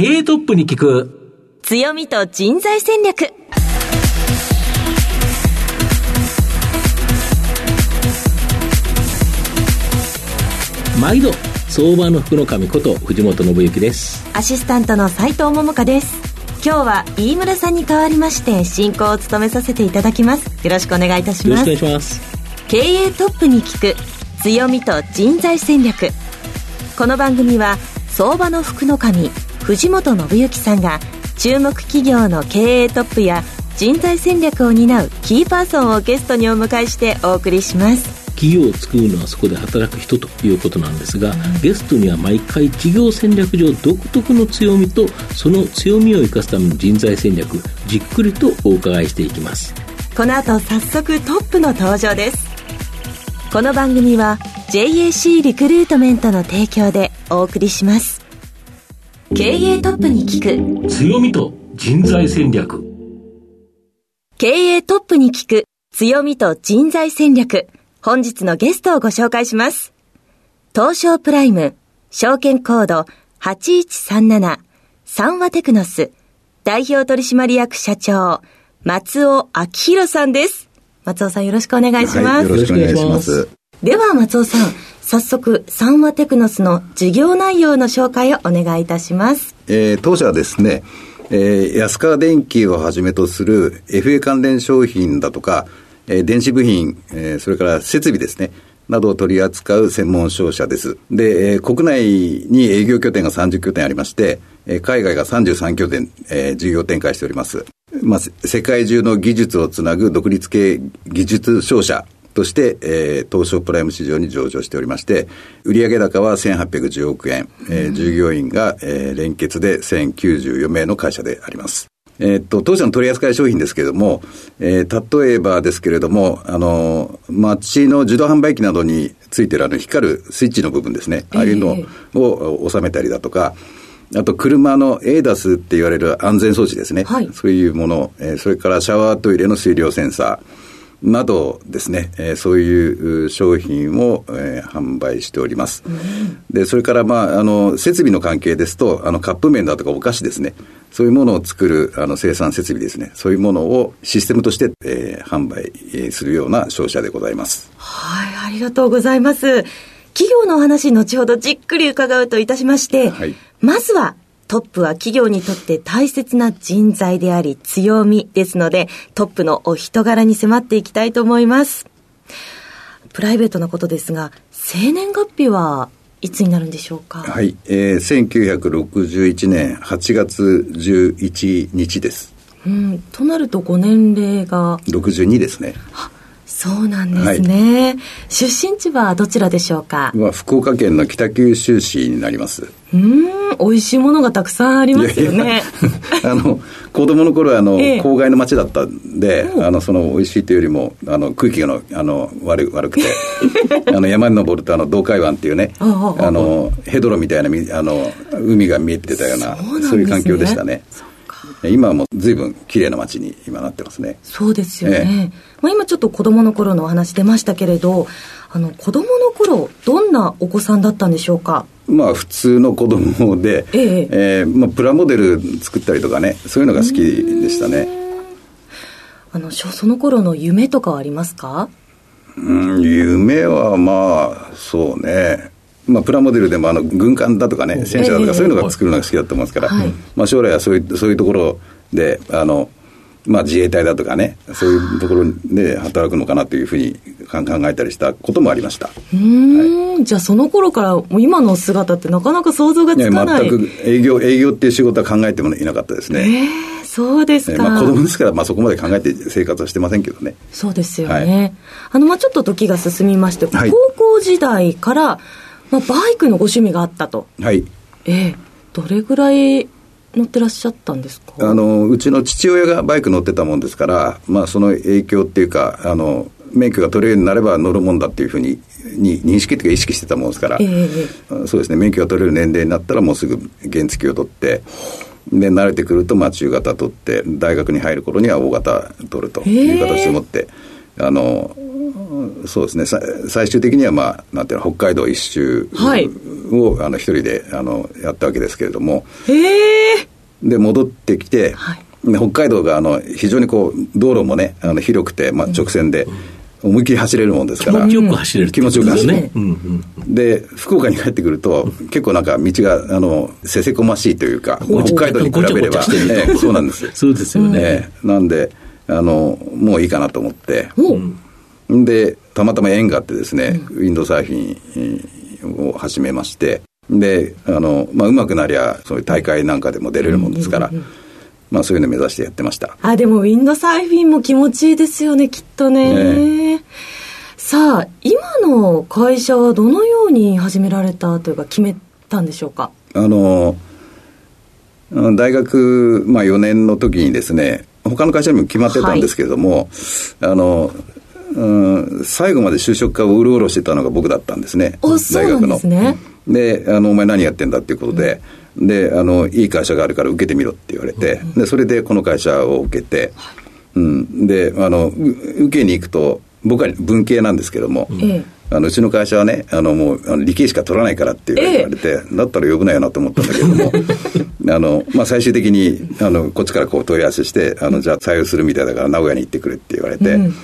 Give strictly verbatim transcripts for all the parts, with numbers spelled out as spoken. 経営トップに聞く強みと人材戦略。毎度相場の福の神こと藤本信之です。アシスタントの斉藤桃香です。今日は飯村さんに代わりまして進行を務めさせていただきます。よろしくお願いいたします。よろしくお願いします。経営トップに聞く強みと人材戦略。この番組は相場の福の神藤本信之さんが注目企業の経営トップや人材戦略を担うキーパーソンをゲストにお迎えしてお送りします。企業を作るのはそこで働く人ということなんですが、ゲストには毎回企業戦略上独特の強みとその強みを生かすための人材戦略、じっくりとお伺いしていきます。この後早速トップの登場です。この番組は ジェイエーシー リクルートメントの提供でお送りします。経営トップに聞く強みと人材戦略。経営トップに聞く強みと人材戦略。本日のゲストをご紹介します。東証プライム証券コードはちいちさんななサンワテクノス代表取締役社長松尾明弘さんです。松尾さんよろしくお願いします。はい、よろしくお願いします。では松尾さん、早速サンワテクノスの事業内容の紹介をお願いいたします。えー、当社はですね、えー、安川電機をはじめとする エフエー 関連商品だとか電子部品、それから設備ですね、などを取り扱う専門商社です。で、国内に営業拠点がさんじゅっきょてんありまして、海外がさんじゅうさんきょてん、事業展開しております。まあ、世界中の技術をつなぐ独立系技術商社として、東証プライム市場に上場しておりまして、売上高はせんはっぴゃくじゅうおくえん、うん、従業員が連結でせんきゅうじゅうよんめいの会社であります。えっと、当社の取り扱い商品ですけれども、えー、例えばですけれども、あの、街の自動販売機などについてるあの光るスイッチの部分ですね、ああいうのを収めたりだとか、あと車の エーダス って言われる安全装置ですね、はい、そういうもの、えー、それからシャワートイレの水量センサーなどですね、えー、そういう商品を、えー、販売しております。うん、で、それから、まあ、あの、設備の関係ですと、あの、カップ麺だとかお菓子ですね、そういうものを作るあの生産設備ですね。そういうものをシステムとして、えー、販売するような商社でございます。はい、ありがとうございます。企業のお話後ほどじっくり伺うといたしまして、はい、まずはトップは企業にとって大切な人材であり強みですので、トップのお人柄に迫っていきたいと思います。プライベートなことですが、生年月日はいつになるんでしょうか。はい、えー、せんきゅうひゃくろくじゅういちねんはちがつじゅういちにちです。うん、となるとご年齢がろくじゅうにですね。あ、そうなんですね。はい、出身地はどちらでしょうか。まあ、福岡県の北九州市になります。うん、美味しいものがたくさんありますよね。いやいやあの子供の頃はあの、ええ、郊外の町だったんで、うん、あのその美味しいというよりもあの空気がのあの 悪, 悪くてあの山に登るとあの洞海湾っていうねあのヘドロみたいなあの海が見えてたようなそ う, な、ね、そういう環境でしたね。今はもう随分綺麗な街に今なってますね。そうですよね。ええ、まあ、今ちょっと子供の頃のお話出ましたけれど、あの子供の頃どんなお子さんだったんでしょうか。まあ、普通の子供で、えええーまあ、プラモデル作ったりとかね、そういうのが好きでしたね。あのその頃の夢とかはありますか。うん、夢はまあそうね、まあ、プラモデルでもあの軍艦だとかね、戦車だとかそういうのが作るのが好きだと思いますから、ええええはい、まあ、将来はそういう、そういうところであの、まあ、自衛隊だとかね、そういうところで働くのかなというふうに考えたりしたこともありました。うーん、はい、じゃあその頃からもう今の姿ってなかなか想像がつかない。いや全く営業、営業っていう仕事は考えてもいなかったですね。えー、そうですか。えーまあ、子供ですから、まあ、そこまで考えて生活はしてませんけどね。そうですよね。はい、あのまあ、ちょっと時が進みまして、はい、高校時代からまあ、バイクのご趣味があったと。はい。ええ、どれぐらい乗ってらっしゃったんですか。あのうちの父親がバイク乗ってたもんですから、まあ、その影響っていうかあの免許が取れるようになれば乗るもんだっていうふうにに認識というか意識してたもんですから、ええ、そうですね、免許が取れる年齢になったらもうすぐ原付を取ってで慣れてくるとまあ中型取って大学に入る頃には大型取るという形でもって、ええ、あのそうですね、最終的には、まあ、なんていうの、北海道一周を、はい、あの一人であのやったわけですけれども、へえで戻ってきて、はい、北海道があの非常にこう道路もねあの広くて、まあ、直線で思いっきり走れるもんですから気持ちよく走れる気持ちよく走れる、うんうん、で福岡に帰ってくると結構なんか道があのせせこましいというか北海道に比べれば、ええ、そうなんですよそうですよね、ええ、なんであのもういいかなと思って、うん、でたまたま縁があってですね、うん、ウィンドサーフィンを始めまして、であの、まあ、うまくなりゃそういう大会なんかでも出れるもんですから、うんうんうん、まあ、そういうのを目指してやってました。あ、でもウィンドサーフィンも気持ちいいですよね、きっと ね, ねさあ今の会社はどのように始められたというか決めたんでしょうか。あの大学、まあ、よねんの時にですね他の会社にも決まってたんですけれども、はい、あのうん、最後まで就職課をうろうろしてたのが僕だったんですね。お、そうなんですね。であのお前何やってんだっていうことで、うん、であのいい会社があるから受けてみろって言われて、うん、でそれでこの会社を受けて、うん、であの受けに行くと僕は文系なんですけども、うん、あのうちの会社はねあのもうあの理系しか取らないからって言われて、ええ、だったら呼ぶなよなと思ったんだけどもあの、まあ、最終的にあのこっちからこう問い合わせしてあのじゃあ採用するみたいだから名古屋に行ってくれって言われて、うん、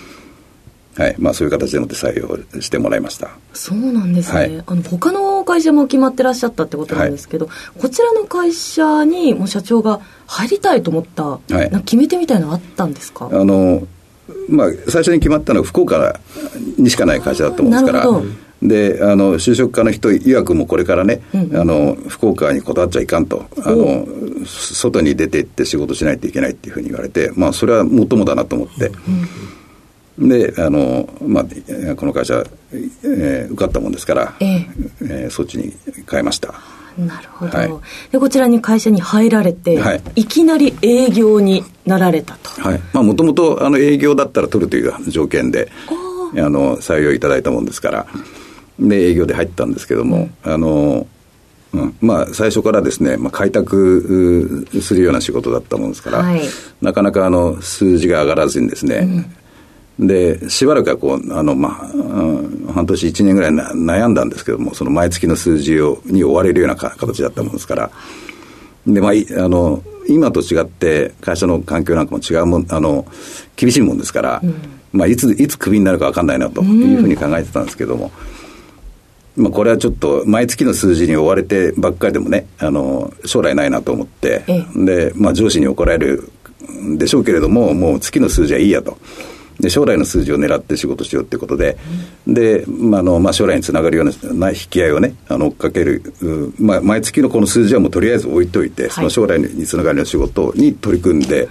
はい、まあ、そういう形でもって採用してもらいました。そうなんですね、はい、あの他の会社も決まってらっしゃったってことなんですけど、はい、こちらの会社にもう社長が入りたいと思った、はい、なんか決め手みたいなのあったんですか。あの、まあ、最初に決まったのは福岡にしかない会社だと思うんですから、であの就職課の人いわくもこれからね、うん、あの福岡にこだわっちゃいかんと、あの外に出ていって仕事しないといけないっていうふうに言われて、まあ、それはもっともだなと思って、うん、であのまあ、この会社、えー、受かったもんですから、えーえー、そっちに変えました。なるほど、はい、でこちらに会社に入られて、はい、いきなり営業になられたと。もともと営業だったら取るという条件であの採用いただいたもんですから、で営業で入ったんですけども、あの、うん、まあ、最初からですね、まあ、開拓するような仕事だったもんですから、はい、なかなかあの数字が上がらずにですね、うん、でしばらくはこうあの、まあ、うん、半年いちねんぐらいな悩んだんですけども、その毎月の数字をに追われるような形だったものですから、で、まあ、あの今と違って会社の環境なんかも違うもん、あの厳しいもんですから、うん、まあ、いついつクビになるか分かんないなというふうに考えてたんですけども、うん、まあ、これはちょっと毎月の数字に追われてばっかりでもね、あの将来ないなと思って、うん、で、まあ、上司に怒られるんでしょうけれども、もう月の数字はいいやと。で将来の数字を狙って仕事しようということで、うん、で、まあのまあ、将来につながるような引き合いをね、あの追っかける、まあ、毎月のこの数字はもうとりあえず置いといて、はい、その将来につながるような仕事に取り組んで、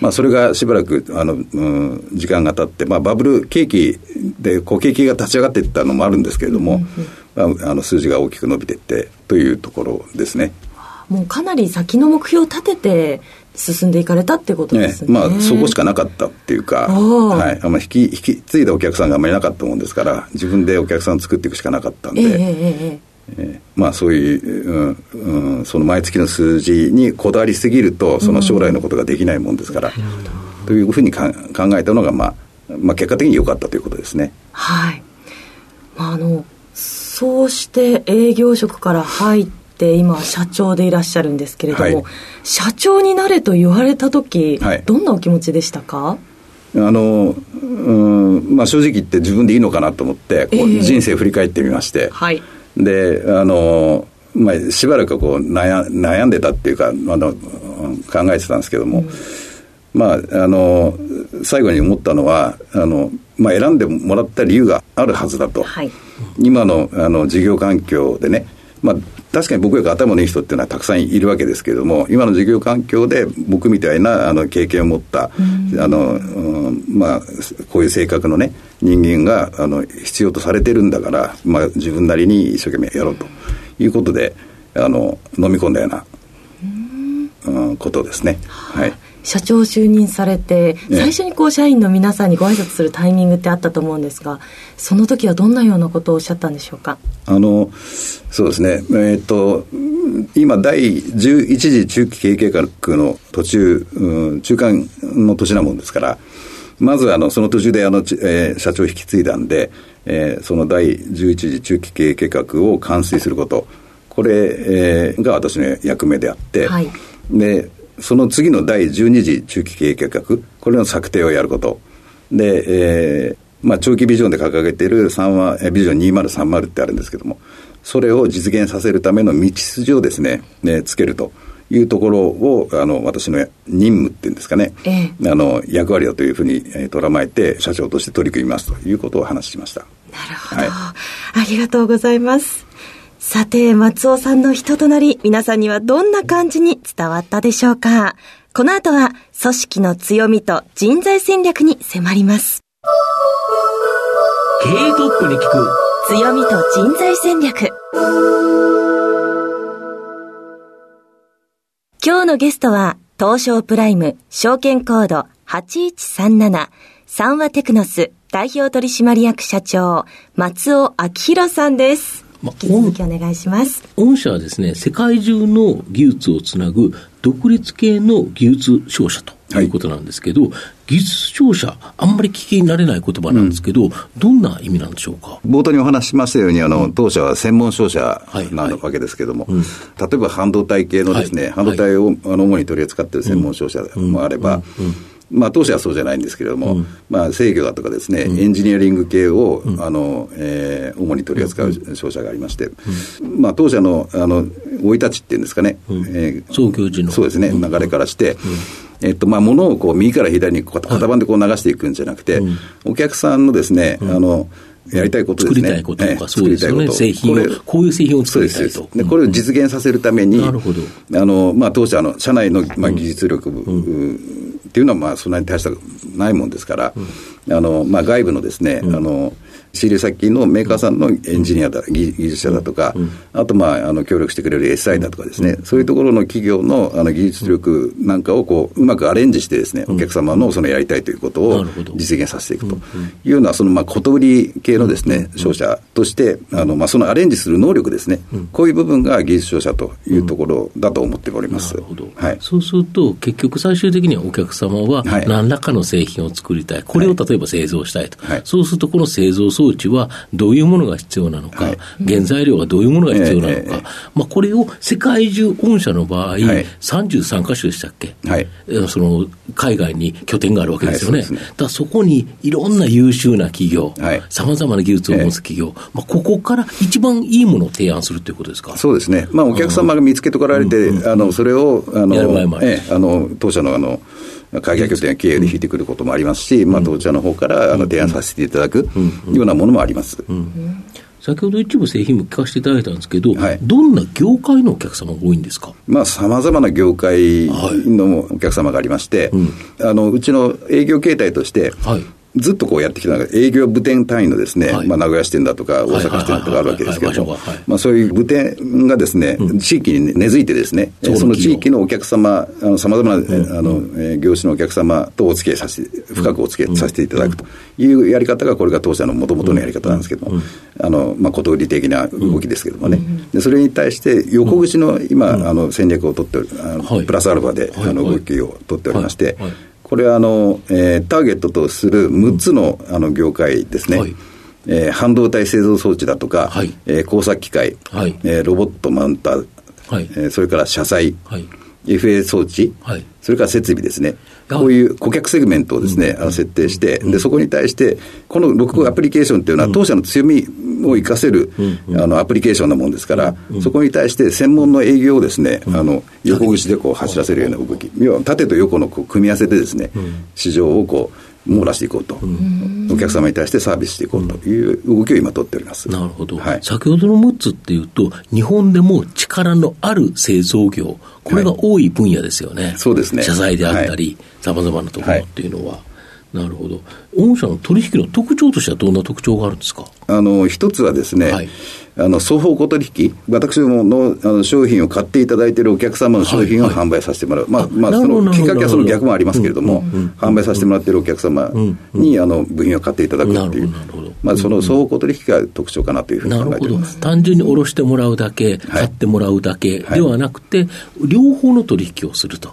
まあ、それがしばらくあの、うん、時間が経って、まあ、バブル景気でこう景気が立ち上がっていったのもあるんですけれども、うんうん、まあ、あの数字が大きく伸びていってというところですね。もうかなり先の目標を立てて進んでいかれたってことですね。ね、まあ、そこしかなかったっていうか、はい、あんま引き、引き継いだお客さんがあんまりなかったもんですから、自分でお客さんを作っていくしかなかったんで、えーえーえー、まあ、そういう、うんうん、その毎月の数字にこだわりすぎるとその将来のことができないもんですから、うん、というふうにか考えたのが、まあまあ、結果的に良かったということですね。はい、あのそうして営業職から入って今社長でいらっしゃるんですけれども、はい、社長になれと言われた時、はい、どんなお気持ちでしたか。あの、うん、まあ、正直言って自分でいいのかなと思って、えー、こう人生振り返ってみまして、はい、であの、まあ、しばらくこう 悩, 悩んでたっていうかあの考えてたんですけども、うん、まあ、あの最後に思ったのはあの、まあ、選んでもらった理由があるはずだと、はい、今 の, あの事業環境でね、まあ、確かに僕より頭のいい人っていうのはたくさんいるわけですけれども、今の事業環境で僕みたいなあの経験を持った、うん、あの、うん、まあ、こういう性格のね人間があの必要とされてるんだから、まあ、自分なりに一生懸命やろうということであの飲み込んだような、うんうん、ことですね。はい。社長就任されて最初にこう社員の皆さんにご挨拶するタイミングってあったと思うんですが、その時はどんなようなことをおっしゃったんでしょうか。あのそうですね、えー、っと今だいじゅういち次中期経営計画の途中、うん、中間の年なもんですから、まずあのその途中であの、えー、社長を引き継いだんで、えー、そのだいじゅういち次中期経営計画を完遂すること、これ、えー、が私の役目であって、はい、でその次のだいじゅうに次中期経営計画、これの策定をやることで、えーまあ、長期ビジョンで掲げているさんわビジョンにせんさんじゅうってあるんですけども、それを実現させるための道筋をですね、ねつけるというところをあの私の任務っていうんですかね、ええ、あの役割をというふうに捉まえて社長として取り組みますということを話しました。なるほど、はい、ありがとうございます。さて、松尾さんの人となり、皆さんにはどんな感じに伝わったでしょうか。この後は組織の強みと人材戦略に迫ります。経営トップに聞く強みと人材戦略。今日のゲストは東証プライム証券コードはちいちさんななサンワテクノス代表取締役社長松尾明弘さんです。ま、引き続きお願いします。御社はですね、世界中の技術をつなぐ独立系の技術商社ということなんですけど、はい、技術商社、あんまり聞き慣れない言葉なんですけど、うん、どんな意味なんでしょうか。冒頭にお話ししましたように、あの、うん、当社は専門商社なわけですけども、はいはい、うん、例えば半導体系のですね、はい、半導体を、はい、あの主に取り扱っている専門商社もあれば、うんうんうんうん、まあ、当社はそうじゃないんですけれども、うん、まあ、制御だとかですね、うん、エンジニアリング系を、うん、あのえー、主に取り扱う商社がありまして、うん、まあ、当社の生い立ちっていうんですかね、うん、えー、創業時のそうですね、流れからして、うんうんうん、えっとまあ、物をこう右から左にこう型番でこう流していくんじゃなくて、はい、お客さんのですね、うん、あのやりたいことですね、作りたいこととか、そうですよね、製品を、こういう製品を作りたいと、でこれを実現させるために、うん、なるほど、あのまあ、当社の社内の、まあ、技術力部、うん、っていうのはまあそんなに大したないもんですから、うん、あのまあ、外部のですね、うん、あの仕入れ先のメーカーさんのエンジニアだ、うん、技術者だとか、うん、あと、まあ、あの協力してくれる エスアイ だとかですね、うん、そういうところの企業の、 あの技術力なんかをこう、 うまくアレンジしてですね、うん、お客様のそのやりたいということを実現させていくというのは、そのまあこと売り系のですね、商社としてあの、まあ、そのアレンジする能力ですね、うん、こういう部分が技術商社というところだと思っております。なるほど、はい、そうすると結局最終的にはお客様は何らかの製品を作りたい、はい、これを例えば製造したいと、はい、そうするとこの製造装置はどういうものが必要なのか、はい、原材料はどういうものが必要なのか、えーえーまあ、これを世界中御社の場合、はい、さんじゅうさんかしょでしたっけ、はい、その海外に拠点があるわけですよね、はい、そうですね。だからそこにいろんな優秀な企業、さまざまな技術を持つ企業、えーまあ、ここから一番いいものを提案するということですか。そうですね、まあ、お客様が見つけてこられて、うんうんうん、あのそれをあの、えー、あの当社のあの海外拠点や経営で引いてくることもありますし、うん、まあ、当社の方からあの提案させていただくようなものもあります、うんうんうん、先ほど一部製品も聞かせていただいたんですけど、はい、どんな業界のお客様が多いんですか。まあ、様々な業界のお客様がありまして、はい、うん、あのうちの営業形態として、はい、ずっとこうやってきたのが営業部店単位のですね、はい、まあ、名古屋支店だとか大阪支店だとかあるわけですけども、まあ、そういう部店がですね、うん、地域に根付いてですね、その地域のお客様、あの様々な、うん、あの業種のお客様とお付き合いさせて、深くお付き合いさせていただくというやり方が、これが当社の元々のやり方なんですけども、うん、あのまあ、こと売り的な動きですけどもね、うん、でそれに対して横口の今、うん、あの戦略を取っており、あの、はい、プラスアルファで、はい、あの動きを取っておりまして、はいはいはい、これはあの、えー、ターゲットとするむっつ の、うん、あの業界ですね、はい、えー、半導体製造装置だとか、はい、えー、工作機械、はい、えー、ロボットマウンター、はい、えー、それから車載、はい、エフエー 装置、はい、それから設備ですね、こういう顧客セグメントをですね、うん、あの設定して、うん、でそこに対してこのろっこアプリケーションというのは、うん、当社の強みを生かせる、うん、あのアプリケーションなもんですから、うん、そこに対して専門の営業をですね、うん、あの横口でこう走らせるような動き、うん、要は縦と横のこう組み合わせでですね、うん、市場をこう網羅していこうと、うん、お客様に対してサービスしていこうという動きを今取っております。なるほど、はい、先ほどのむっつっていうと日本でも力のある製造業、これが多い分野ですよね、はい、そうですね、謝罪であったり、はい、様々なところっていうのは、はい、なるほど。御社の取引の特徴としてはどんな特徴があるんですか。あの一つはですね、はい、あの双方取引、私ども の, あの商品を買っていただいているお客様の商品を販売させてもらう、はいはい、まあ、まあ、そのきっかけはその逆もありますけれども、うんうん、販売させてもらっているお客様に、うんうん、あの部品を買っていただくっていう、まあ、その双方取引が特徴かなというふうに考えております。なるほど、単純に卸してもらうだけ、はい、買ってもらうだけではなくて、はい、両方の取引をするという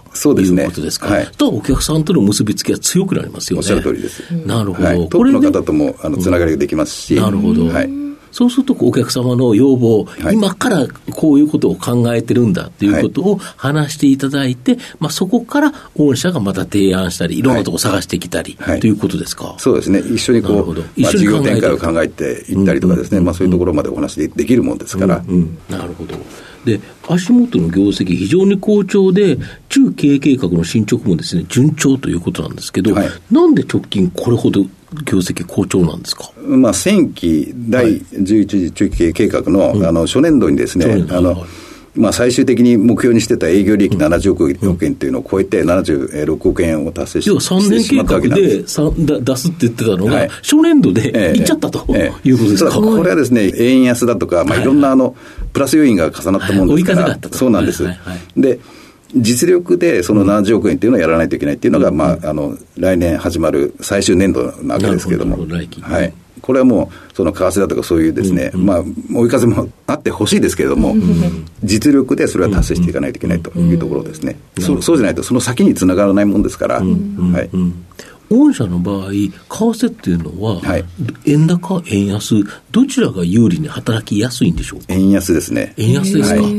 ことですから、ね、はい、とお客さんとの結びつきが強くなりますよね。おっしゃる通りです。なるほど、はい、トップの方ともあのつながりができますし、うん、なるほど、はい、そうするとお客様の要望、はい、今からこういうことを考えてるんだということを話していただいて、はい、まあ、そこから御社がまた提案したりいろんなところを探してきたり、はい、ということですか。そうですね、一緒にこう、まあ、事業展開を考えていったりとかですね、うんうん、まあ、そういうところまでお話でできるもんですから、うんうん、なるほど。で、足元の業績非常に好調で、中経営計画の進捗もですね順調ということなんですけど、はい、なんで直近これほど業績好調なんですか。まあ、先期だいじゅういち次中期経営計画 の,、はい、あの初年度にですね、うん、あの、はい、まあ、最終的に目標にしてた営業利益ななじゅうおくえんというのを超えてななじゅうろくおくえんを達成してしまったわけなんです。さんねん計画で出すって言ってたのが、はい、初年度でいっちゃったと、ええ、いうことですか。ただこれはですね、円安だとか、まあ、いろんなあのプラス要因が重なったものですから、はい、追い風だったと。そうなんです、はいはいはい、で、実力でそのななじゅうおくえんというのをやらないといけないというのが、うん、まあ、あの来年始まる最終年度なわけですけれども、ど、はい、これはもうその為替だとかそういうですね、うんうん、まあ、追い風もあってほしいですけれども、うんうん、実力でそれは達成していかないといけないというところですね、うんうんうん、そ, そうじゃないとその先につながらないものですから、うんうん、はい、御社の場合為替っていうのは、はい、円高円安どちらが有利に働きやすいんでしょうか。円安ですね。円安ですか、はい、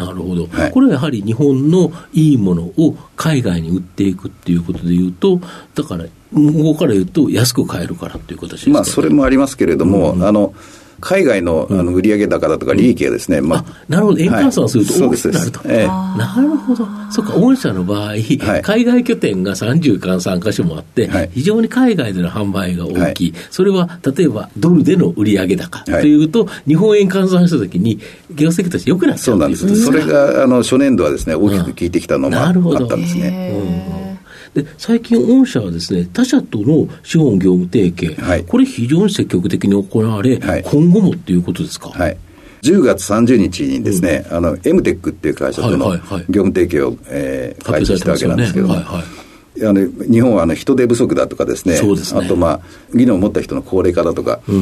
あ、なるほど、はい、これはやはり日本のいいものを海外に売っていくっていうことでいうと、だから向こうから言うと安く買えるからっていう形ですかね。まあ、それもありますけれども、うんうん、あの海外 の, あの売上高だとか利益がですね、うん、まあ、あ、なるほど、円換算すると大きくなると、はい、ええ、なるほど、そっか。御社の場合、はい、海外拠点がさんじゅうさんかしょもあって、はい、非常に海外での販売が大きい、はい、それは例えばドルでの売上高というと、はい、日本円換算したときに業績として良くなっちゃうということですか。そうなんです。それがあの初年度はですね大きく効いてきたのもあったんですね。で、最近御社はですね他社との資本業務提携、はい、これ非常に積極的に行われ、はい、今後もっていうことですか。はい、じゅうがつさんじゅうにちにですね、うん、あのエムテックっていう会社との業務提携を、えー、開始したわけなんですけども、ね、はいはい、あの日本はあの人手不足だとかですね、そうですね、あと、まあ、技能を持った人の高齢化だとか、うんう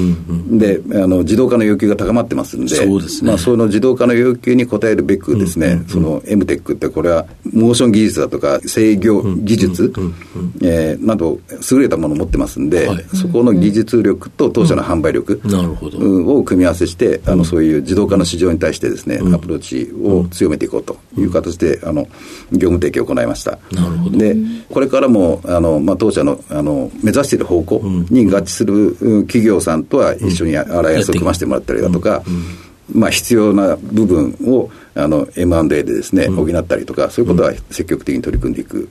ん、で、あの自動化の要求が高まってますんで、そうですね、まあ、その自動化の要求に応えるべくですね、うんうんうん、その エムテック ってこれはモーション技術だとか制御技術、うんうんうん、えー、など優れたものを持ってますんで、はい、そこの技術力と当社の販売力を組み合わせして、うん、あのそういう自動化の市場に対してですね、うん、アプローチを強めていこうという形であの業務提携を行いました。なるほど。で、これこれからもあの、まあ、当社 の, あの目指している方向に合致する企業さんとは一緒にアライアンスを組ませてもらったりだとか、うんうんうん、まあ、必要な部分をあの エムアンドエー でですね、補ったりとか、そういうことは積極的に取り組んでいく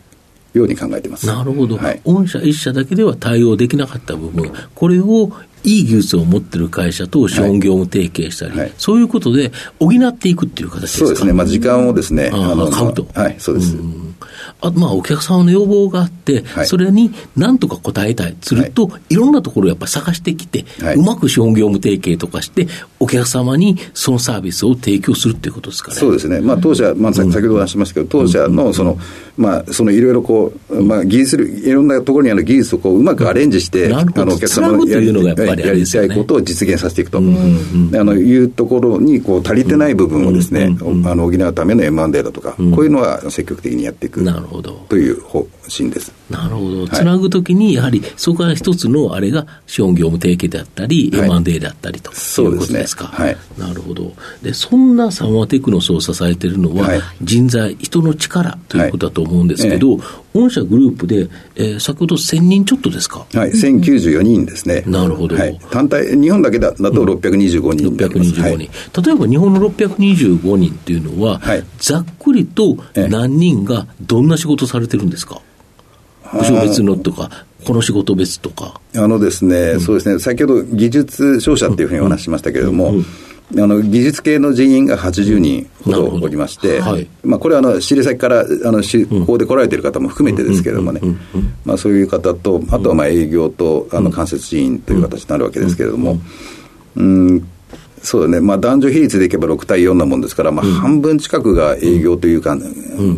ように考えています。なるほど、はい、御社一社だけでは対応できなかった部分、これをいい技術を持っている会社と資本業務提携したり、はいはい、そういうことで補っていくっていう形ですか。そうですね、まあ、時間をですね、うん、あの買うと、はい、そうです。うん、あ、まあ、お客様の要望があって、はい、それに何とか応えたいすると、はい、いろんなところをやっぱり探してきて、はい、うまく資本業務提携とかしてお客様にそのサービスを提供するということですかね。そうですね、まあ、当社、まあ、先ほど話しましたけど、うん、当社のその、まあ、そのいろいろこう、まあ、技術いろんなところにある技術をこ う, うまくアレンジして、うん、あのお客様のやりたいことを実現させていくと、うんうん、あのいうところにこう足りてない部分をですね、うんうん、あの補うための エムアンドエー だとか、うん、こういうのは積極的にやっていく。なるほど、という方針です。なるほど、つなぐときにやはりそこが一つのあれが資本業務提携であったり、はい、エムアンドエー であったりということですか。そうですね、はい、なるほど。で、そんなサンワテクノスを支えているのは、はい、人材、人の力ということだと思うんですけど、はい、御社グループで、えー、先ほどせんにんちょっとですか。はい、せんきゅうじゅうよにんですね。なるほど、はい、単体日本だけ だ, だとろっぴゃくにじゅうごにん、うん、ろっぴゃくにじゅうごにん、はい、例えば日本のろっぴゃくにじゅうごにんというのは、はい、ざっくりと何人がどんな仕事されてるんですか。部署別のとかこの仕事別とか。あのですね、うん、そうですね、先ほど技術商社というふうにお話しましたけれども、うんうんうん、あの技術系の人員がはちじゅうにんほどおりまして、はい、まあ、これはあの仕入れ先からあのここで来られている方も含めてですけれどもね、まあ、そういう方とあとはまあ営業とあの間接人員という形になるわけですけれども、うん、そうだね、まあ、男女比率でいけばろくたいよんなもんですから、まあ、半分近くが営業という感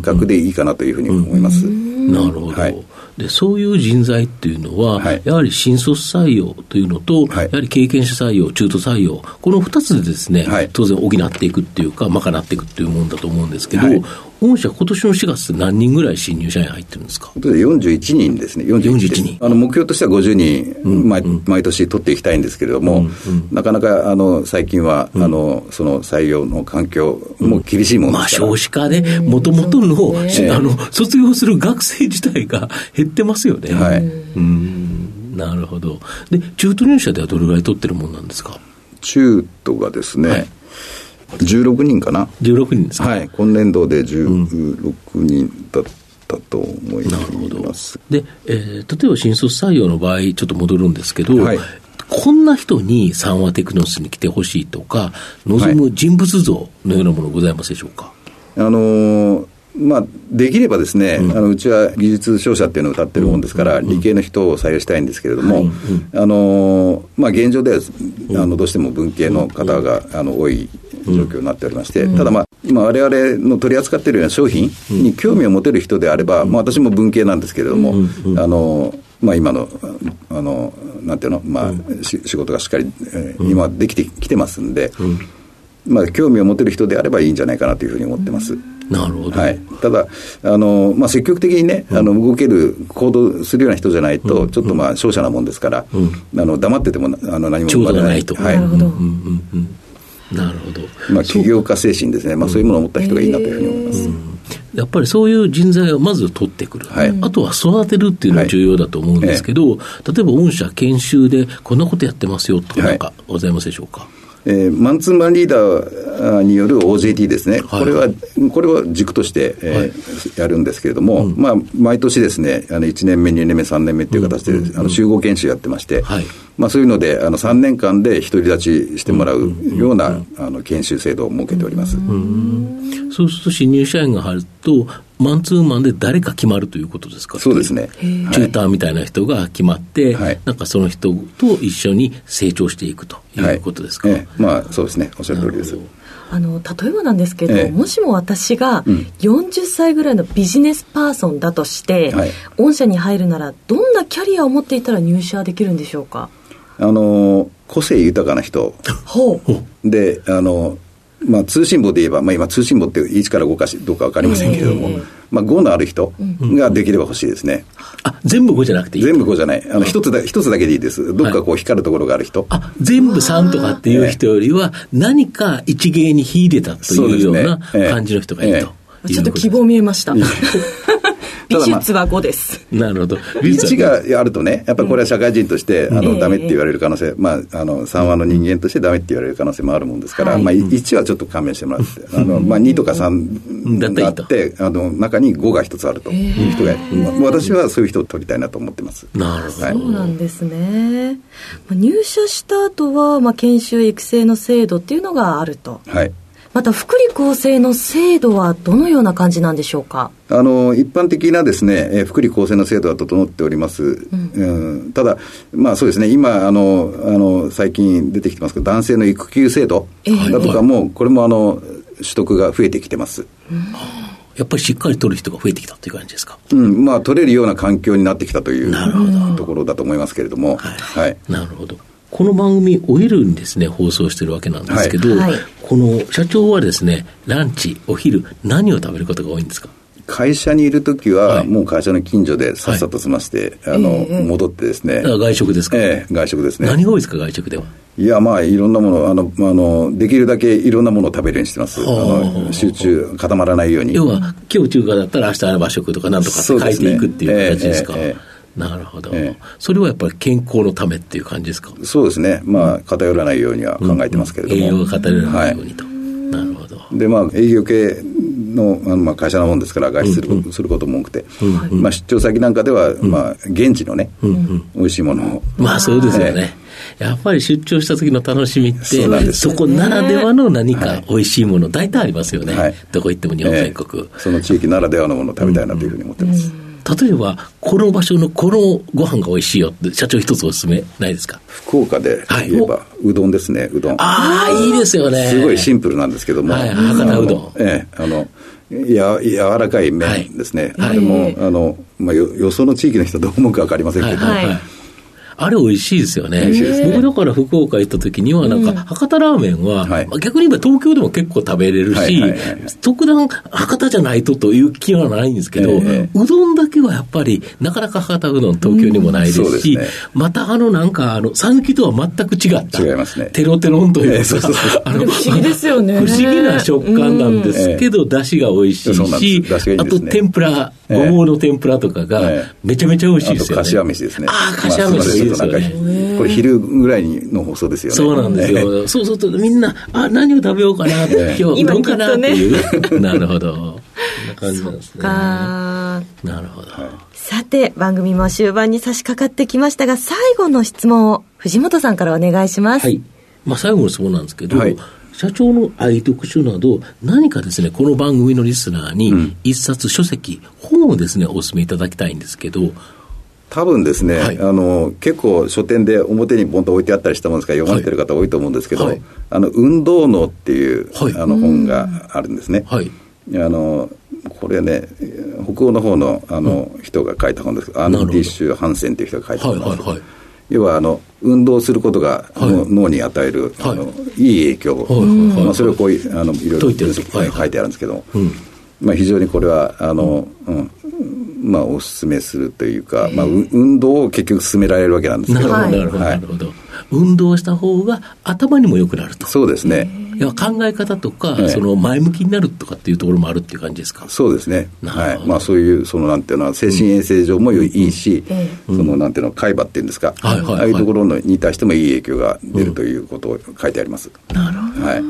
覚でいいかなというふうに思います、うんうんうん、なるほど、はい。で、そういう人材っていうのは、はい、やはり新卒採用というのと、はい、やはり経験者採用、中途採用、このふたつでですね、はい、当然補っていくっていうか賄っていくっていうものだと思うんですけど、はい、御社今年のしがつ何人ぐらい新入社員入ってるんですか？よんじゅういちにんですね。よんじゅういちにん、あの目標としてはごじゅうにん、うん、毎, 毎年取っていきたいんですけれども、うんうん、なかなかあの最近は、うん、あのその採用の環境も厳しいものですから、うんまあ、少子化で、ね、もともと の,、えー、あの卒業する学生自体が減ってますよね、はい、うんなるほど。で中途入社ではどれぐらい取ってるものなんですか？中途がですね、はいじゅうろくにんかな。じゅうろくにんですか。はい、今年度でじゅうろくにんだったと思います、うん、なるほど。で、えー、例えば新卒採用の場合ちょっと戻るんですけど、はい、こんな人にサンワテクノスに来てほしいとか望む人物像のようなものございますでしょうか？はい、あのーまあ、できればですね、うん、あのうちは技術商社っていうのを歌ってるもんですから、うんうん、理系の人を採用したいんですけれども、うんうんあのまあ、現状ではあのどうしても文系の方が、うん、あの多い状況になっておりまして、うん、ただ、まあ、今我々の取り扱っているような商品に興味を持てる人であれば、うんまあ、私も文系なんですけれども、うんうんあのまあ、今のあのなんていうの、まあうん、仕事がしっかり、えー、今できてきてますんで、うんまあ、興味を持てる人であればいいんじゃないかなというふうに思ってます、うんなるほど。はい、ただあの、まあ、積極的にね、うん、あの動ける行動するような人じゃないと、うん、ちょっとまあ商社なもんですから、うん、あの黙っててもあの何も生まれないと、はい、なるほど、うんうんうんなるほど。まあ、起業家精神ですね。まあ、そういうものを持った人がいいなというふうに思います、うんうん、やっぱりそういう人材をまず取ってくる、はい、あとは育てるっていうのが重要だと思うんですけど、はい、例えば御社研修でこんなことやってますよとか何かございますでしょうか？はいえー、マンツーマンリーダーによる オージェーティー ですね、はい、これはこれを軸として、えーはい、やるんですけれども、うんまあ、毎年ですねあのいちねんめにねんめさんねんめっていう形で、うん、あの集合研修やってまして、はいまあ、そういうのであのさんねんかんで独り立ちしてもらうような、うん、あの研修制度を設けております、うん、そうすると新入社員が入るとマンツーマンで誰か決まるということですか？そうですね。チューターみたいな人が決まって、はい、なんかその人と一緒に成長していくということですか？はいええ、まあそうですね。おっしゃる通りです。あの例えばなんですけど、ええ、もしも私がよんじゅっさいぐらいのビジネスパーソンだとして、うんはい、御社に入るならどんなキャリアを持っていたら入社できるんでしょうか？あの個性豊かな人であのまあ、通信簿で言えば、まあ、今通信簿っていちからごかどうか分かりませんけれども、えーまあ、ごのある人ができれば欲しいですね、うんうん、あ全部ごじゃなくていい全部ごじゃないあのひとつだ、ひとつだけでいいです。どっかこう光るところがある人、はい、あ全部さんとかっていう人よりは何か一芸に秀でたというような感じの人がいいと、えーえー、ちょっと希望見えました美術はごです、まあ、なるほど。いちがあるとねやっぱりこれは社会人として、うん、あのダメって言われる可能性、えーまあ、あのさん話の人間としてダメって言われる可能性もあるもんですから、はいまあ、いちはちょっと勘弁してもらってあの、まあ、にとかさんがあってあの中にごがひとつあるという人が、えー、私はそういう人を取りたいなと思ってます。なるほど、はい、そうなんですね。入社した後は、まあ、研修育成の制度っていうのがあると、はいまた福利厚生の制度はどのような感じなんでしょうか？あの一般的なですね福利厚生の制度は整っております、うんうん、ただまあそうですね今あのあの最近出てきてますけど男性の育休制度だとかも、えー、これもあの取得が増えてきてます、うん、やっぱりしっかり取る人が増えてきたという感じですか？うんまあ取れるような環境になってきたというところだと思いますけれども、はいはい、なるほど。この番組お昼にですね放送してるわけなんですけど、はいはい、この社長はですねランチお昼何を食べることが多いんですか？会社にいるときは、はい、もう会社の近所でさっさと済まして、はい、あの、えー、戻ってですね外食ですか？ええ、外食ですね。何が多いですか外食では？いやまあいろんなものあのあのできるだけいろんなものを食べるようにしてます。あの集中固まらないように要は今日中華だったら明日あれば食とかなんとかって変えていくっていう形ですか？なるほど、ええ、それはやっぱり健康のためっていう感じですか？そうですね、まあ、偏らないようには考えてますけれども、うんうん、栄養が偏らないようにと、はい、なるほど。で、まあ、営業系 の, あの、まあ、会社なもんですから外出す る,、うんうん、することも多くて、うんうんまあ、出張先なんかでは、うんまあ、現地のね、うんうん、美味しいものをまあそうですよね、ええ、やっぱり出張した時の楽しみって そ, うなんです、ね、そこならではの何か美味しいもの、はい、大体ありますよね、はい、どこ行っても日本全国、ええ、その地域ならではのものを食べたいなというふうに思ってます、うんうん例えばこの場所のこのご飯が美味しいよって社長一つおすすめないですか？福岡で言えば、はい、うどんですね。うどんああいいですよね。すごいシンプルなんですけども、はい、博多うどんええあのや柔らかい麺ですね、はい、でも、はい、あの、まあ、よ, よその地域の人どう思うか分かりませんけど、はいはいあれ美味しいですよね。僕だから福岡行った時にはなんか博多ラーメンは、うん、逆に言えば東京でも結構食べれるし、はいはいはいはい、特段博多じゃないとという気はないんですけど、えー、うどんだけはやっぱりなかなか博多うどん東京にもないですし、うんですね、またあのなんかあの讃岐とは全く違った違います、ね、テロテロンというか不思議ですよね。不思議な食感なんですけど、うん、出汁が美味しいし、出汁がいいですね、あと天ぷらごぼうの天ぷらとかがめちゃめちゃ美味しいですよね。あとかしわ飯ですね。ああ、かしわ飯いいですよね。これ昼ぐらいの放送ですよね。そうなんですよ。そうするとみんなあ何を食べようかなって今日どうかなっていう。なるほど。な感じなんですね。なるほど。さて番組も終盤に差し掛かってきましたが、最後の質問を藤本さんからお願いします。はい。まあ最後の質問なんですけど。はい、社長の愛読書など何かですね、この番組のリスナーに一冊書籍、うん、本をですねお勧めいただきたいんですけど、多分ですね、はい、あの結構書店で表にボンと置いてあったりしたものですから読まれてる方多いと思うんですけど、はい、あの運動脳っていう、はい、あの本があるんですね、はい、あのこれね北欧の方の、あの、うん、人が書いた本ですけど、アンディッシュ・ハンセンっていう人が書いた本です、はいはいはい、要はあの運動することが、はい、脳に与える、はい、あのいい影響を、はいはいまあ、それをこういろいろ書いてあるんですけど、うんまあ、非常にこれはあの、うんまあ、お勧めするというか、まあ、運動を結局勧められるわけなんですけど、なるほど、はい、なるほど、運動した方が頭にも良くなると。そうですね。いや考え方とか、はい、その前向きになるとかっていうところもあるっていう感じですか。そうですね、はいまあ、そういうそのなんていうのは精神衛生上もいいし、うん、そのなんていうの海馬っていうんですか、うんはいはいはい、ああいうところに対してもいい影響が出るということを書いてあります、うん、なるほど、はい、あの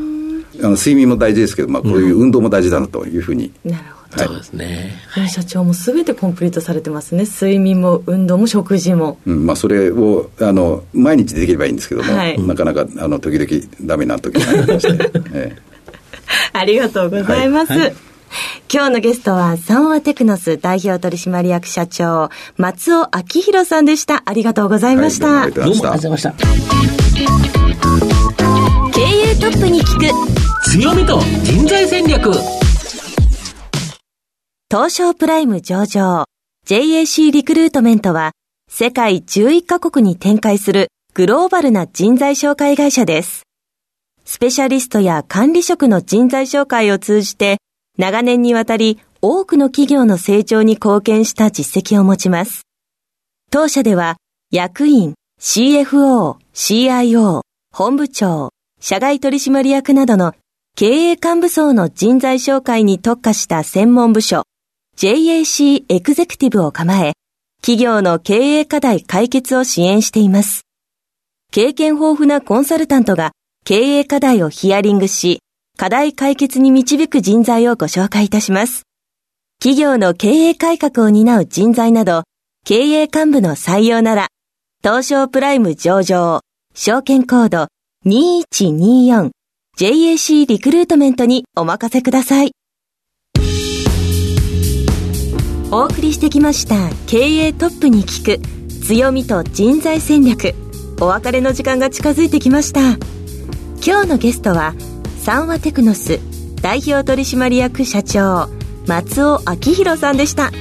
睡眠も大事ですけど、まあ、こういう運動も大事だなというふうに、うん、なるほどはい、そうですね、はい、社長も全てコンプリートされてますね。睡眠も運動も食事も、うんまあ、それをあの毎日できればいいんですけども、はい、なかなかあの時々ダメな時がありまして、ええ、ありがとうございます、はいはい、今日のゲストは三和テクノス代表取締役社長松尾明弘さんでした。ありがとうございました。どうもありがとうございました。経営トップに聞く強みと人材戦略。東証プライム上場 ジェイエーシー リクルートメントは世界じゅういっかこくに展開するグローバルな人材紹介会社です。スペシャリストや管理職の人材紹介を通じて長年にわたり多くの企業の成長に貢献した実績を持ちます。当社では役員、シーエフオー、シーアイオー、本部長、社外取締役などの経営幹部層の人材紹介に特化した専門部署ジェイエーシー エグゼクティブを構え、企業の経営課題解決を支援しています。経験豊富なコンサルタントが経営課題をヒアリングし、課題解決に導く人材をご紹介いたします。企業の経営改革を担う人材など、経営幹部の採用なら、東証プライム上場、証券コードにいちにいよん、ジェイエーシー リクルートメントにお任せください。お送りしてきました経営トップに聞く強みと人材戦略。お別れの時間が近づいてきました。今日のゲストは三和テクノス代表取締役社長松尾明弘さんでした。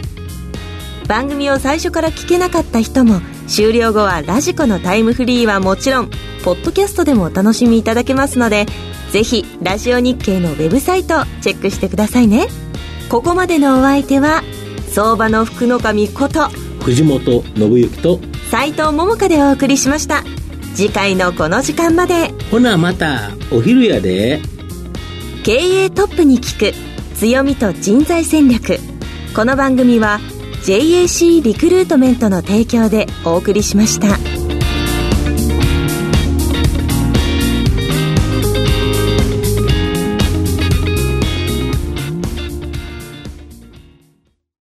番組を最初から聞けなかった人も終了後はラジコのタイムフリーはもちろんポッドキャストでもお楽しみいただけますので、ぜひラジオ日経のウェブサイトをチェックしてくださいね。ここまでのお相手は相場の福の神こと藤本信之と斉藤桃香でお送りしました。次回のこの時間まで、ほなまたお昼やで。経営トップに聞く強みと人材戦略。この番組は ジェイエーシー リクルートメントの提供でお送りしました。